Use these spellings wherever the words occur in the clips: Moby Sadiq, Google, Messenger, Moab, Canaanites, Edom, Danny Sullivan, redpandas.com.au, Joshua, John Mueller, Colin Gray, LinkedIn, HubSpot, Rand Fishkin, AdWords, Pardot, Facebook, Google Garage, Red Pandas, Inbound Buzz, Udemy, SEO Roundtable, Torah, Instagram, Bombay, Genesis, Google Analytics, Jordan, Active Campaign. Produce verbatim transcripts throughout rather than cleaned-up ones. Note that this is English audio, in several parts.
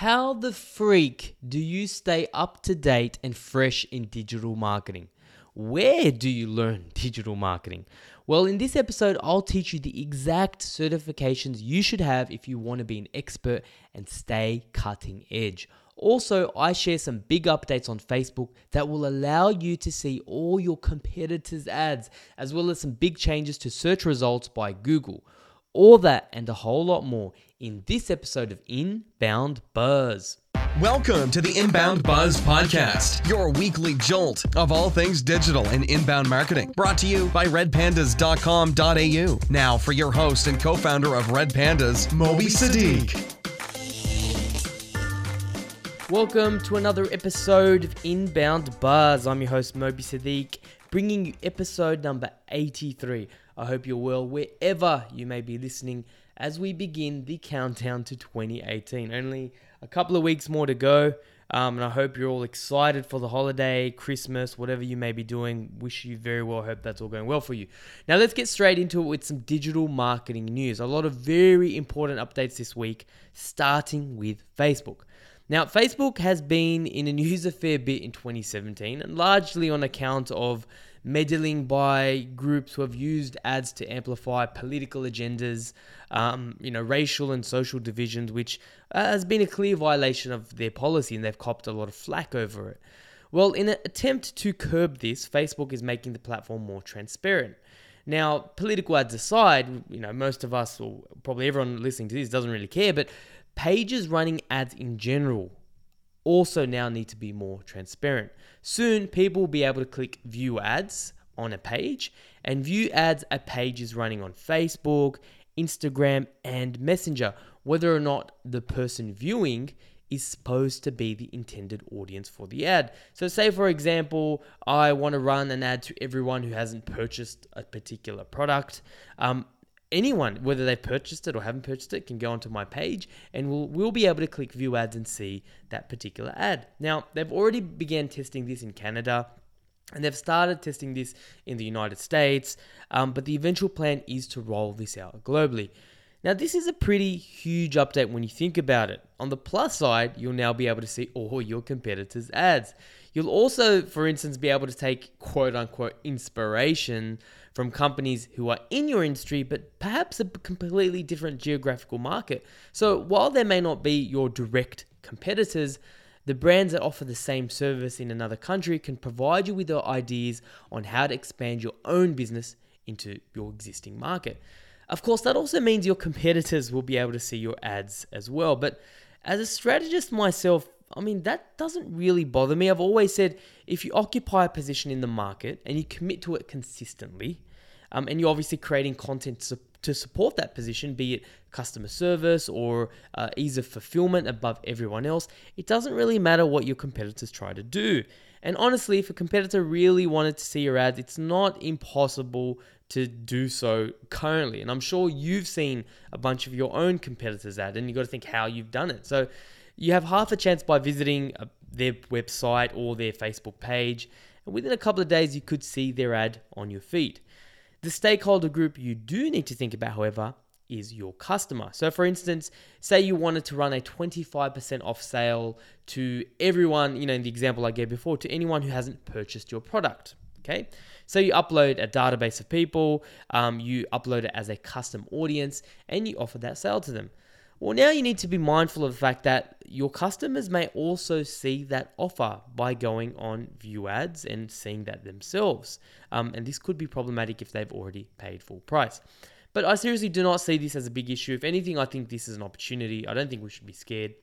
How the freak do you stay up to date and fresh in digital marketing? Where do you learn digital marketing? Well, in this episode, I'll teach you the exact certifications you should have if you want to be an expert and stay cutting edge. Also, I share some big updates on Facebook that will allow you to see all your competitors' ads, as well as some big changes to search results by Google. All that and a whole lot more in this episode of Inbound Buzz. Welcome to the Inbound Buzz Podcast, your weekly jolt of all things digital and inbound marketing. Brought to you by red pandas dot com dot a u. Now for your host and co-founder of Red Pandas, Moby Sadiq. Welcome to another episode of Inbound Buzz. I'm your host, Moby Sadiq, bringing you episode number eighty-three. I hope you're well wherever you may be listening as we begin the countdown to twenty eighteen. Only a couple of weeks more to go, um, and I hope you're all excited for the holiday, Christmas, whatever you may be doing. Wish you very well. Hope that's all going well for you. Now let's get straight into it with some digital marketing news. A lot of very important updates this week, starting with Facebook. Now, Facebook has been in the news a fair bit in twenty seventeen, and largely on account of meddling by groups who have used ads to amplify political agendas, um, you know, racial and social divisions, which uh, has been a clear violation of their policy, and they've copped a lot of flack over it. Well, in an attempt to curb this, Facebook is making the platform more transparent. Now, political ads aside, you know, most of us, or probably everyone listening to this, doesn't really care, but pages running ads in general also now need to be more transparent. Soon, people will be able to click view ads on a page and view ads at pages running on Facebook, Instagram, and Messenger, whether or not the person viewing is supposed to be the intended audience for the ad. So say, for example, I want to run an ad to everyone who hasn't purchased a particular product. Um, Anyone, whether they've purchased it or haven't purchased it, can go onto my page and we'll, we'll be able to click view ads and see that particular ad. Now, they've already began testing this in Canada and they've started testing this in the United States, um, but the eventual plan is to roll this out globally. Now, this is a pretty huge update when you think about it. On the plus side, you'll now be able to see all your competitors' ads. You'll also, for instance, be able to take quote-unquote inspiration from companies who are in your industry, but perhaps a completely different geographical market. So while there may not be your direct competitors, the brands that offer the same service in another country can provide you with their ideas on how to expand your own business into your existing market. Of course, that also means your competitors will be able to see your ads as well. But as a strategist myself, I mean, that doesn't really bother me. I've always said, if you occupy a position in the market and you commit to it consistently, um, and you're obviously creating content to, to support that position, be it customer service or uh, ease of fulfillment above everyone else, it doesn't really matter what your competitors try to do. And honestly, if a competitor really wanted to see your ads, it's not impossible to do so currently. And I'm sure you've seen a bunch of your own competitors' ads, and you've got to think how you've done it. So you have half a chance by visiting their website or their Facebook page, and within a couple of days, you could see their ad on your feed. The stakeholder group you do need to think about, however, is your customer. So for instance, say you wanted to run a twenty-five percent off sale to everyone, you know, in the example I gave before, to anyone who hasn't purchased your product. Okay, so you upload a database of people, um, you upload it as a custom audience, and you offer that sale to them. Well, now you need to be mindful of the fact that your customers may also see that offer by going on view ads and seeing that themselves. Um, and this could be problematic if they've already paid full price. But I seriously do not see this as a big issue. If anything, I think this is an opportunity. I don't think we should be scared.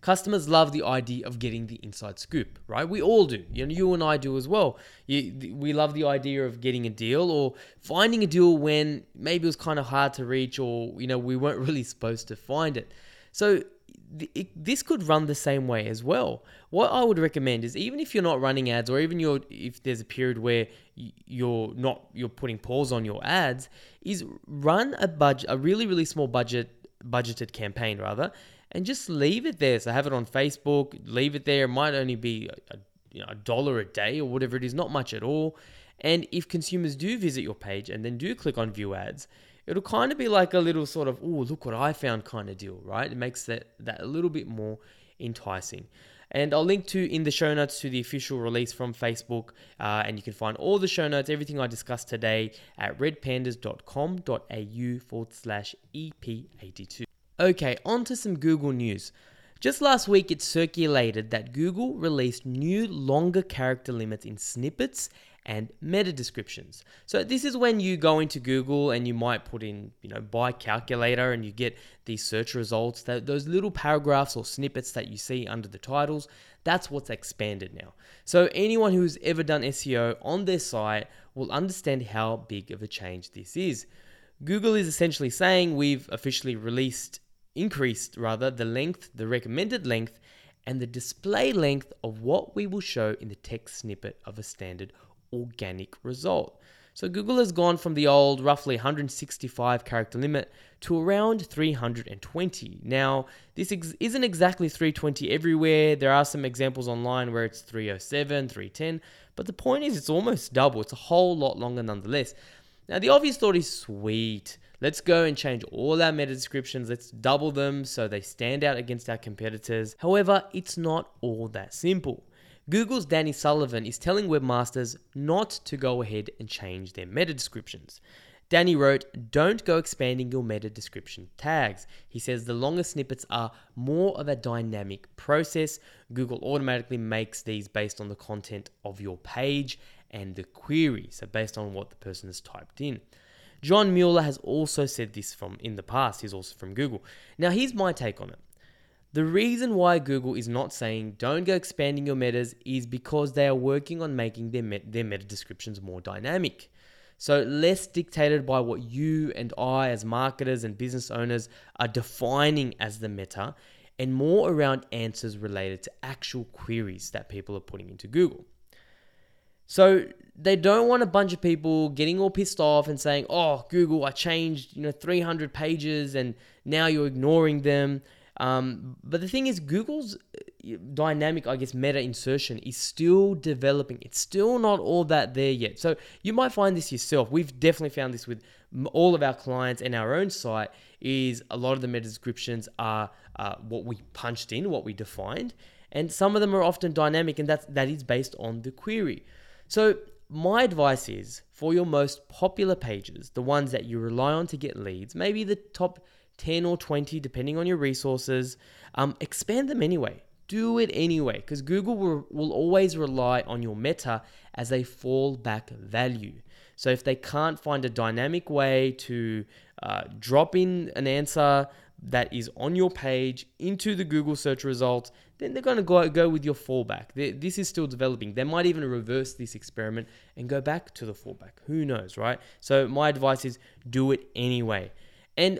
Customers love the idea of getting the inside scoop, right? We all do. You know, you and I do as well. You, we love the idea of getting a deal or finding a deal when maybe it was kind of hard to reach or, you know, we weren't really supposed to find it. So th- it, this could run the same way as well. What I would recommend is, even if you're not running ads, or even you're, if there's a period where you're not, you're putting pause on your ads, is run a budget, a really, really small budget, budgeted campaign rather, and just leave it there. So have it on Facebook, leave it there. It might only be a, a, you know, a dollar a day or whatever it is, not much at all. And if consumers do visit your page and then do click on view ads, it'll kind of be like a little sort of, oh, look what I found kind of deal, right? It makes that, that a little bit more enticing. And I'll link to in the show notes to the official release from Facebook. Uh, and you can find all the show notes, everything I discussed today at redpandas.com.au forward slash EP82. Okay, on to some Google news. Just last week, it circulated that Google released new longer character limits in snippets and meta descriptions. So this is when you go into Google and you might put in, you know, buy calculator, and you get these search results, that those little paragraphs or snippets that you see under the titles, that's what's expanded now. So anyone who's ever done S E O on their site will understand how big of a change this is. Google is essentially saying we've officially released, increased rather, the length, the recommended length, and the display length of what we will show in the text snippet of a standard organic result. So Google has gone from the old roughly one hundred sixty-five character limit to around three hundred twenty. Now, this ex- isn't exactly three hundred twenty everywhere. There are some examples online where it's three oh seven, three ten, but the point is it's almost double. It's a whole lot longer nonetheless. Now, the obvious thought is, sweet, let's go and change all our meta descriptions. Let's double them so they stand out against our competitors. However, it's not all that simple. Google's Danny Sullivan is telling webmasters not to go ahead and change their meta descriptions. Danny wrote, "Don't go expanding your meta description tags." He says the longer snippets are more of a dynamic process. Google automatically makes these based on the content of your page and the query, so based on what the person has typed in. John Mueller has also said this from in the past. He's also from Google. Now, here's my take on it. The reason why Google is not saying don't go expanding your metas is because they are working on making their, met- their meta descriptions more dynamic. So less dictated by what you and I as marketers and business owners are defining as the meta, and more around answers related to actual queries that people are putting into Google. So they don't want a bunch of people getting all pissed off and saying, oh, Google, I changed, you know, three hundred pages and now you're ignoring them. Um, but the thing is, Google's dynamic, I guess, meta insertion is still developing. It's still not all that there yet. So you might find this yourself. We've definitely found this with all of our clients and our own site, is a lot of the meta descriptions are uh, what we punched in, what we defined. And some of them are often dynamic, and that's, that is based on the query. So my advice is, for your most popular pages, the ones that you rely on to get leads, maybe the top ten or twenty, depending on your resources, um, expand them anyway. Do it anyway, because Google will, will always rely on your meta as a fallback value. So if they can't find a dynamic way to uh, drop in an answer that is on your page into the Google search results, then they're going to go, go with your fallback. They, this is still developing. They might even reverse this experiment and go back to the fallback. Who knows, right? So my advice is, do it anyway. And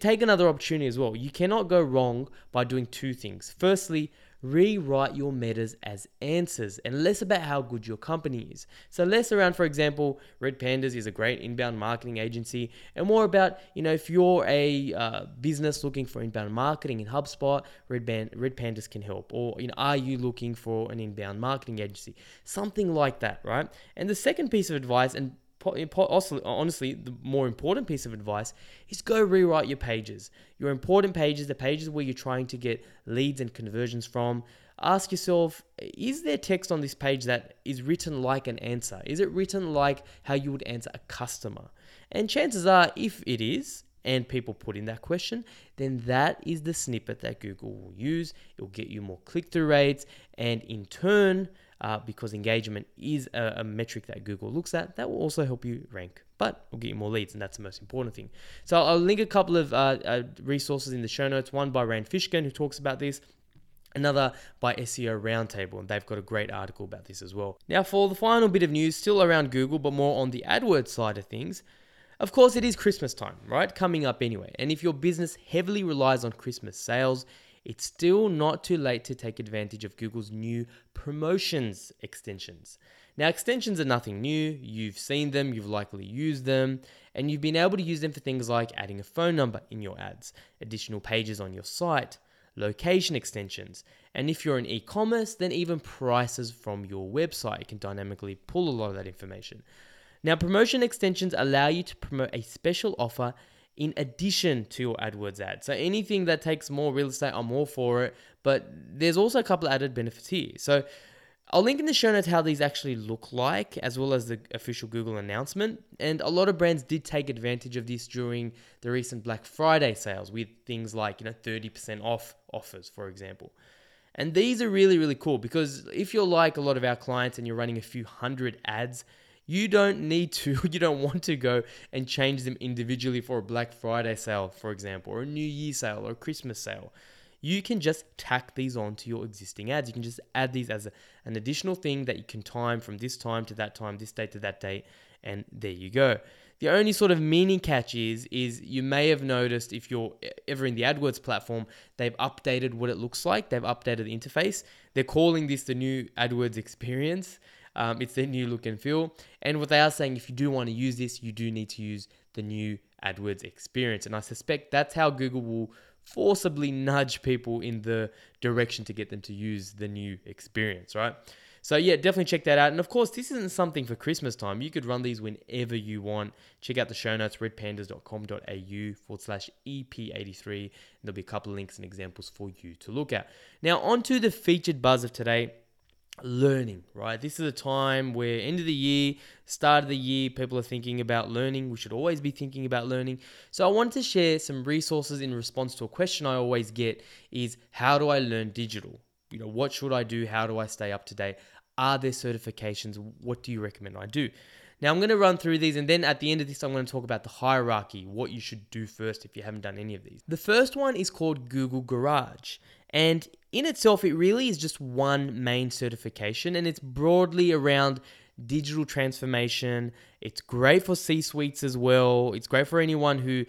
take another opportunity as well. You cannot go wrong by doing two things. Firstly, rewrite your metas as answers and less about how good your company is. So less around, for example, Red Pandas is a great inbound marketing agency, and more about, you know, if you're a uh, business looking for inbound marketing in HubSpot, Red, Band, Red Pandas can help. Or, you know, are you looking for an inbound marketing agency? Something like that, right? And the second piece of advice, and honestly, the more important piece of advice, is go rewrite your pages. Your important pages, the pages where you're trying to get leads and conversions from. Ask yourself, is there text on this page that is written like an answer? Is it written like how you would answer a customer? And chances are, if it is, and people put in that question, then that is the snippet that Google will use. It will get you more click-through rates, and in turn, Uh, because engagement is a, a metric that Google looks at, that will also help you rank, but will get you more leads, and that's the most important thing. So I'll link a couple of uh, uh, resources in the show notes, one by Rand Fishkin, who talks about this, another by S E O Roundtable, and they've got a great article about this as well. Now, for the final bit of news, still around Google, but more on the AdWords side of things. Of course, it is Christmas time, right? Coming up anyway. And if your business heavily relies on Christmas sales, it's still not too late to take advantage of Google's new promotions extensions. Now, extensions are nothing new. You've seen them, you've likely used them, and you've been able to use them for things like adding a phone number in your ads, additional pages on your site, location extensions, and if you're in e-commerce, then even prices from your website. You can dynamically pull a lot of that information. Now, promotion extensions allow you to promote a special offer in addition to your AdWords ad. So anything that takes more real estate, I'm all for it, but there's also a couple of added benefits here. So I'll link in the show notes how these actually look like, as well as the official Google announcement. And a lot of brands did take advantage of this during the recent Black Friday sales with things like, you know, thirty percent off offers, for example. And these are really, really cool because if you're like a lot of our clients and you're running a few hundred ads, you don't need to, you don't want to go and change them individually for a Black Friday sale, for example, or a New Year sale or a Christmas sale. You can just tack these on to your existing ads. You can just add these as a, an additional thing that you can time from this time to that time, this date to that date, and there you go. The only sort of mini catch is, is you may have noticed if you're ever in the AdWords platform, they've updated what it looks like. They've updated the interface. They're calling this the new AdWords experience. Um, it's their new look and feel. And what they are saying, if you do want to use this, you do need to use the new AdWords experience. And I suspect that's how Google will forcibly nudge people in the direction to get them to use the new experience, right? So yeah, definitely check that out. And of course, this isn't something for Christmas time. You could run these whenever you want. Check out the show notes, redpandas dot com dot a u forward slash E P eighty-three. There'll be a couple of links and examples for you to look at. Now, onto the featured buzz of today, learning, right? This is a time where end of the year, start of the year, people are thinking about learning. We should always be thinking about learning. So I wanted to share some resources in response to a question I always get is, how do I learn digital? You know, what should I do? How do I stay up to date? Are there certifications? What do you recommend I do? Now, I'm going to run through these, and then at the end of this, I'm going to talk about the hierarchy, what you should do first if you haven't done any of these. The first one is called Google Garage, and in itself, it really is just one main certification, and it's broadly around digital transformation. It's great for C-suites as well. It's great for anyone who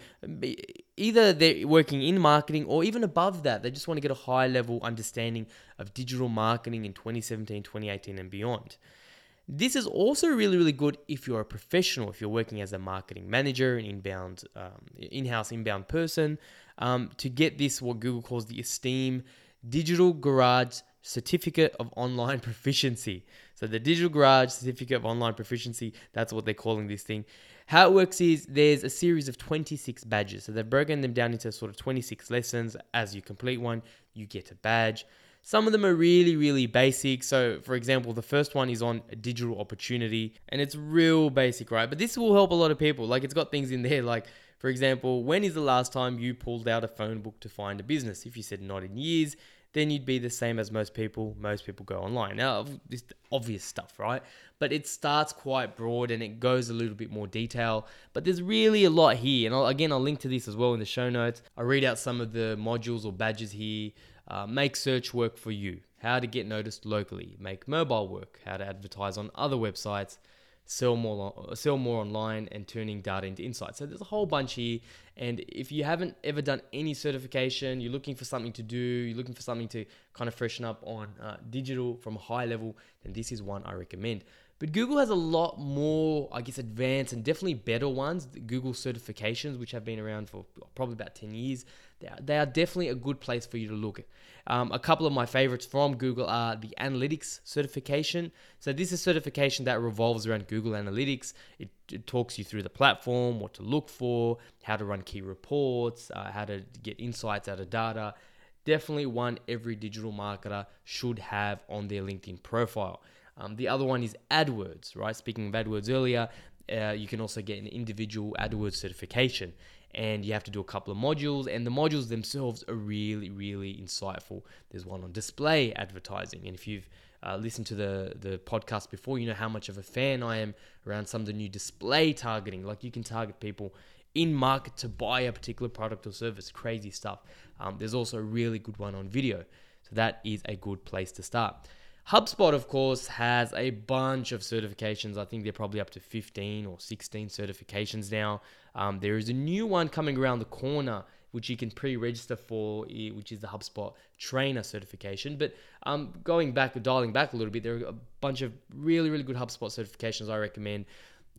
either they're working in marketing or even above that, they just want to get a high-level understanding of digital marketing in twenty seventeen, twenty eighteen, and beyond. This is also really, really good if you're a professional, if you're working as a marketing manager, an inbound, um, in-house inbound person, um, to get this, what Google calls the Esteem Digital Garage Certificate of Online Proficiency. So the Digital Garage Certificate of Online Proficiency, that's what they're calling this thing. How it works is there's a series of twenty-six badges. So they've broken them down into sort of twenty-six lessons. As you complete one, you get a badge. Some of them are really, really basic. So, for example, the first one is on digital opportunity, and it's real basic, right? But this will help a lot of people. Like, it's got things in there like, for example, when is the last time you pulled out a phone book to find a business? If you said not in years, then you'd be the same as most people. Most people go online. Now, this obvious stuff, right? But it starts quite broad and it goes a little bit more detail. But there's really a lot here. And I'll, again, I'll link to this as well in the show notes. I'll read out some of the modules or badges here. Uh, make search work for you. How to get noticed locally. Make mobile work. How to advertise on other websites. Sell more, sell more online, and turning data into insights. So there's a whole bunch here. And if you haven't ever done any certification, you're looking for something to do, you're looking for something to kind of freshen up on uh, digital from a high level, then this is one I recommend. But Google has a lot more, I guess, advanced and definitely better ones. The Google certifications, which have been around for probably about ten years, they are, they are definitely a good place for you to look at. Um, a couple of my favorites from Google are the Analytics certification. So this is certification that revolves around Google Analytics. It, it talks you through the platform, what to look for, how to run key reports, uh, how to get insights out of data. Definitely one every digital marketer should have on their LinkedIn profile. Um, the other one is AdWords, right? Speaking of AdWords earlier, uh, you can also get an individual AdWords certification, and you have to do a couple of modules, and the modules themselves are really, really insightful. There's one on display advertising, and if you've uh, listened to the, the podcast before, you know how much of a fan I am around some of the new display targeting. Like, you can target people in market to buy a particular product or service, crazy stuff. Um, there's also a really good one on video. So that is a good place to start. HubSpot, of course, has a bunch of certifications. I think they're probably up to fifteen or sixteen certifications now. Um, there is a new one coming around the corner, which you can pre-register for, which is the HubSpot Trainer certification. But um, going back, dialing back a little bit, there are a bunch of really, really good HubSpot certifications I recommend.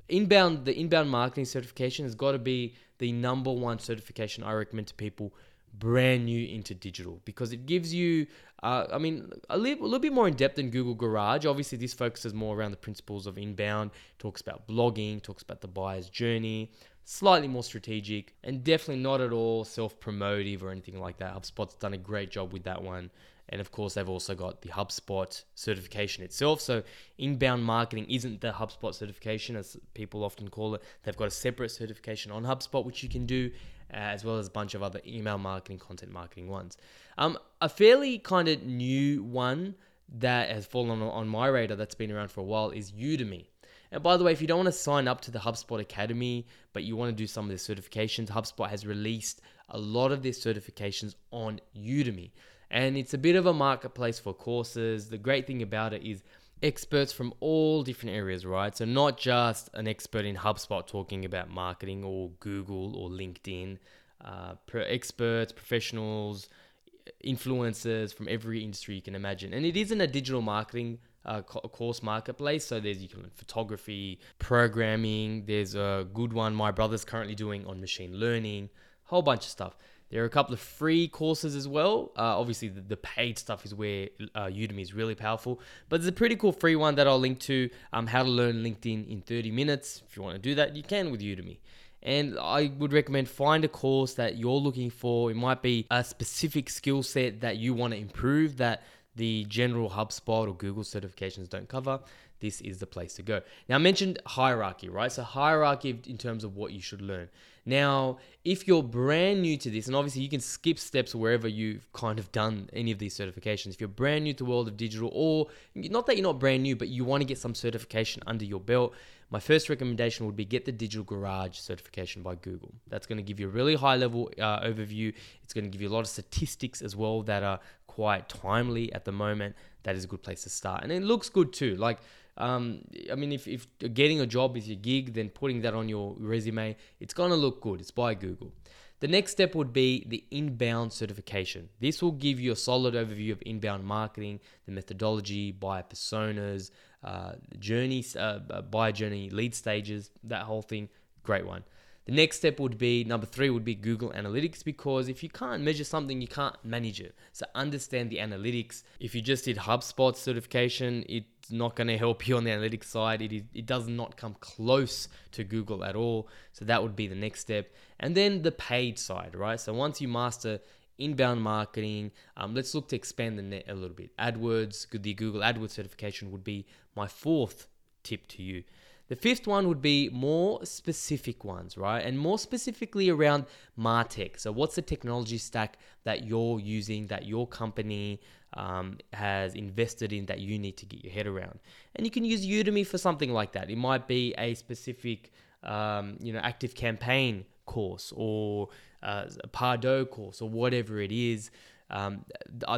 Inbound, the inbound marketing certification has got to be the number one certification I recommend to people brand new into digital, because it gives you, uh, I mean, a little, a little bit more in depth than Google Garage. Obviously, this focuses more around the principles of inbound, talks about blogging, talks about the buyer's journey, slightly more strategic, and definitely not at all self-promotive or anything like that. HubSpot's done a great job with that one. And of course, they've also got the HubSpot certification itself. So inbound marketing isn't the HubSpot certification, as people often call it. They've got a separate certification on HubSpot, which you can do, uh, as well as a bunch of other email marketing, content marketing ones. Um, a fairly kind of new one that has fallen on, on my radar that's been around for a while is Udemy. And by the way, if you don't want to sign up to the HubSpot Academy, but you want to do some of the certifications, HubSpot has released a lot of their certifications on Udemy. And it's a bit of a marketplace for courses. The great thing about it is experts from all different areas, right? So not just an expert in HubSpot talking about marketing or Google or LinkedIn, uh, experts, professionals, influencers from every industry you can imagine. And it isn't a digital marketing uh, course marketplace. So there's, you can learn photography, programming. There's a good one my brother's currently doing on machine learning, whole bunch of stuff. There are a couple of free courses as well. Uh, obviously, the, the paid stuff is where uh, Udemy is really powerful. But there's a pretty cool free one that I'll link to, um, how to learn LinkedIn in thirty minutes. If you want to do that, you can with Udemy. And I would recommend find a course that you're looking for. It might be a specific skill set that you want to improve that the general HubSpot or Google certifications don't cover. This is the place to go. Now, I mentioned hierarchy, right? So hierarchy in terms of what you should learn. Now, if you're brand new to this, and obviously you can skip steps wherever you've kind of done any of these certifications. If you're brand new to the world of digital, or not that you're not brand new, but you want to get some certification under your belt, my first recommendation would be get the Digital Garage certification by Google. That's going to give you a really high level uh, overview. It's going to give you a lot of statistics as well that are quite timely at the moment. That is a good place to start. And it looks good too. Like, Um, I mean, if, if getting a job is your gig, then putting that on your resume, it's going to look good. It's by Google. The next step would be the inbound certification. This will give you a solid overview of inbound marketing, the methodology, buyer personas, uh, journeys, uh, buyer journey, lead stages, that whole thing. Great one. The next step would be, number three would be Google Analytics, because if you can't measure something, you can't manage it. So understand the analytics. If you just did HubSpot certification, it's not going to help you on the analytics side. It, is, it does not come close to Google at all. So that would be the next step. And then the paid side, right? So once you master inbound marketing, um, let's look to expand the net a little bit. AdWords, the Google AdWords certification would be my fourth tip to you. The fifth one would be more specific ones, right? And more specifically around MarTech. So what's the technology stack that you're using, that your company um, has invested in, that you need to get your head around? And you can use Udemy for something like that. It might be a specific, um, you know, Active Campaign course or uh, a Pardot course or whatever it is. Um,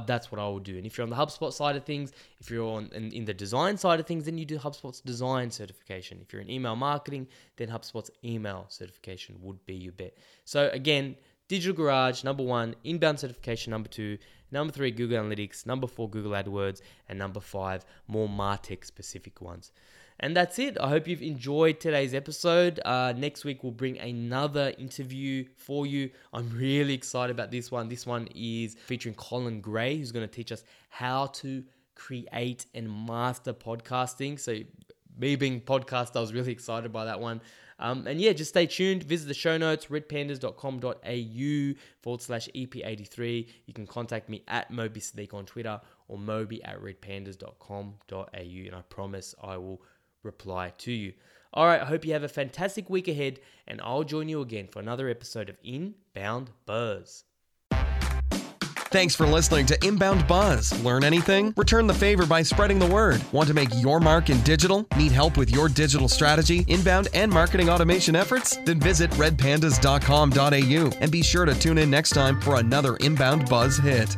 that's what I would do. And if you're on the HubSpot side of things, if you're on in, in the design side of things, then you do HubSpot's design certification. If you're in email marketing, then HubSpot's email certification would be your bet. So again, Digital Garage, number one, inbound certification, number two, number three, Google Analytics, number four, Google AdWords, and number five, more MarTech specific ones. And that's it. I hope you've enjoyed today's episode. Uh, next week, we'll bring another interview for you. I'm really excited about this one. This one is featuring Colin Gray, who's going to teach us how to create and master podcasting. So me being podcast, I was really excited by that one. Um, and yeah, just stay tuned. Visit the show notes, redpandas dot com dot a u forward slash E P eighty-three. You can contact me at Moby Sadiq on Twitter or moby at redpandas dot com dot a u. And I promise I will reply to you. All right, I hope you have a fantastic week ahead, and I'll join you again for another episode of Inbound Buzz. Thanks for listening to Inbound Buzz. Learn anything? Return the favor by spreading the word. Want to make your mark in digital? Need help with your digital strategy, inbound, and marketing automation efforts? Then visit red pandas dot com dot a u and be sure to tune in next time for another Inbound Buzz hit.